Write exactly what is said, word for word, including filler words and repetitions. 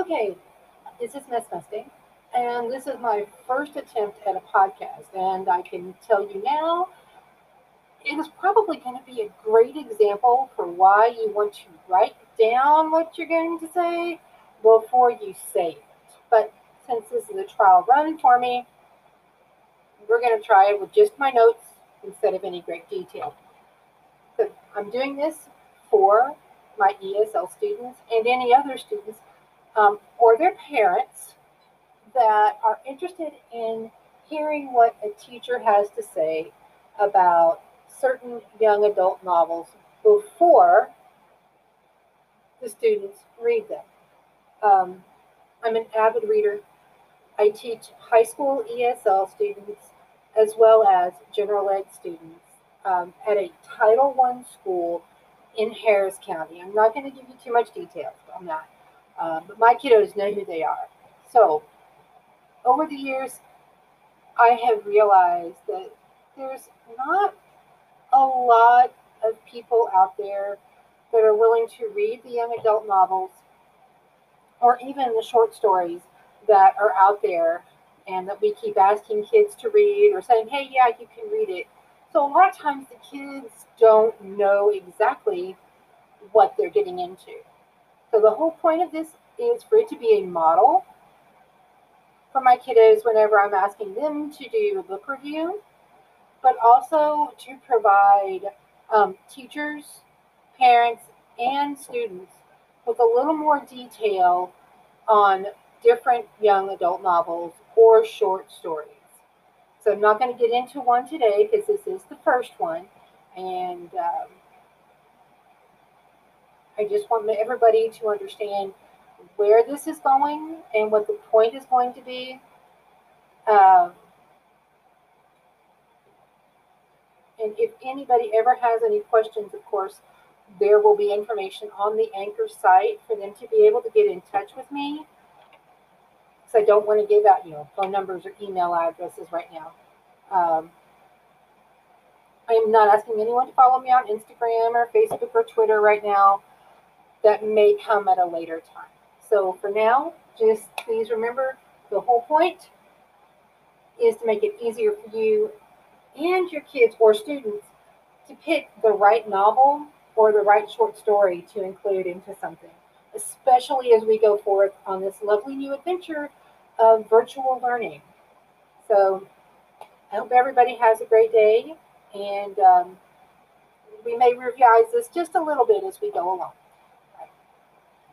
okay, is this mess busting? And this is my first attempt at a podcast. And I can tell you now, it is probably going to be a great example for why you want to write down what you're going to say before you say it. But since this is a trial run for me, we're going to try it with just my notes instead of any great detail. So I'm doing this for my E S L students and any other students um, or their parents that are interested in hearing what a teacher has to say about certain young adult novels before the students read them. Um, I'm an avid reader. I teach high school E S L students as well as general ed students um, at a Title one school in Harris County. I'm not going to give you too much detail on that, uh, but my kiddos know who they are. So over the years, I have realized that there's not a lot of people out there that are willing to read the young adult novels or even the short stories that are out there and that we keep asking kids to read or saying, hey, yeah, you can read it. So a lot of times the kids don't know exactly what they're getting into. So the whole point of this is for it to be a model for my kiddos whenever I'm asking them to do a book review, but also to provide um, teachers, parents, and students with a little more detail on different young adult novels or short stories. So I'm not going to get into one today because this is the first one. And um, I just want everybody to understand where this is going and what the point is going to be. Uh, and if anybody ever has any questions, of course, there will be information on the Anchor site for them to be able to get in touch with me. I don't want to give out, you know, phone numbers or email addresses right now. Um, I am not asking anyone to follow me on Instagram or Facebook or Twitter right now. That may come at a later time. So for now, just please remember the whole point is to make it easier for you and your kids or students to pick the right novel or the right short story to include into something, especially as we go forth on this lovely new adventure of virtual learning. So I hope everybody has a great day, and um, we may revise this just a little bit as we go along.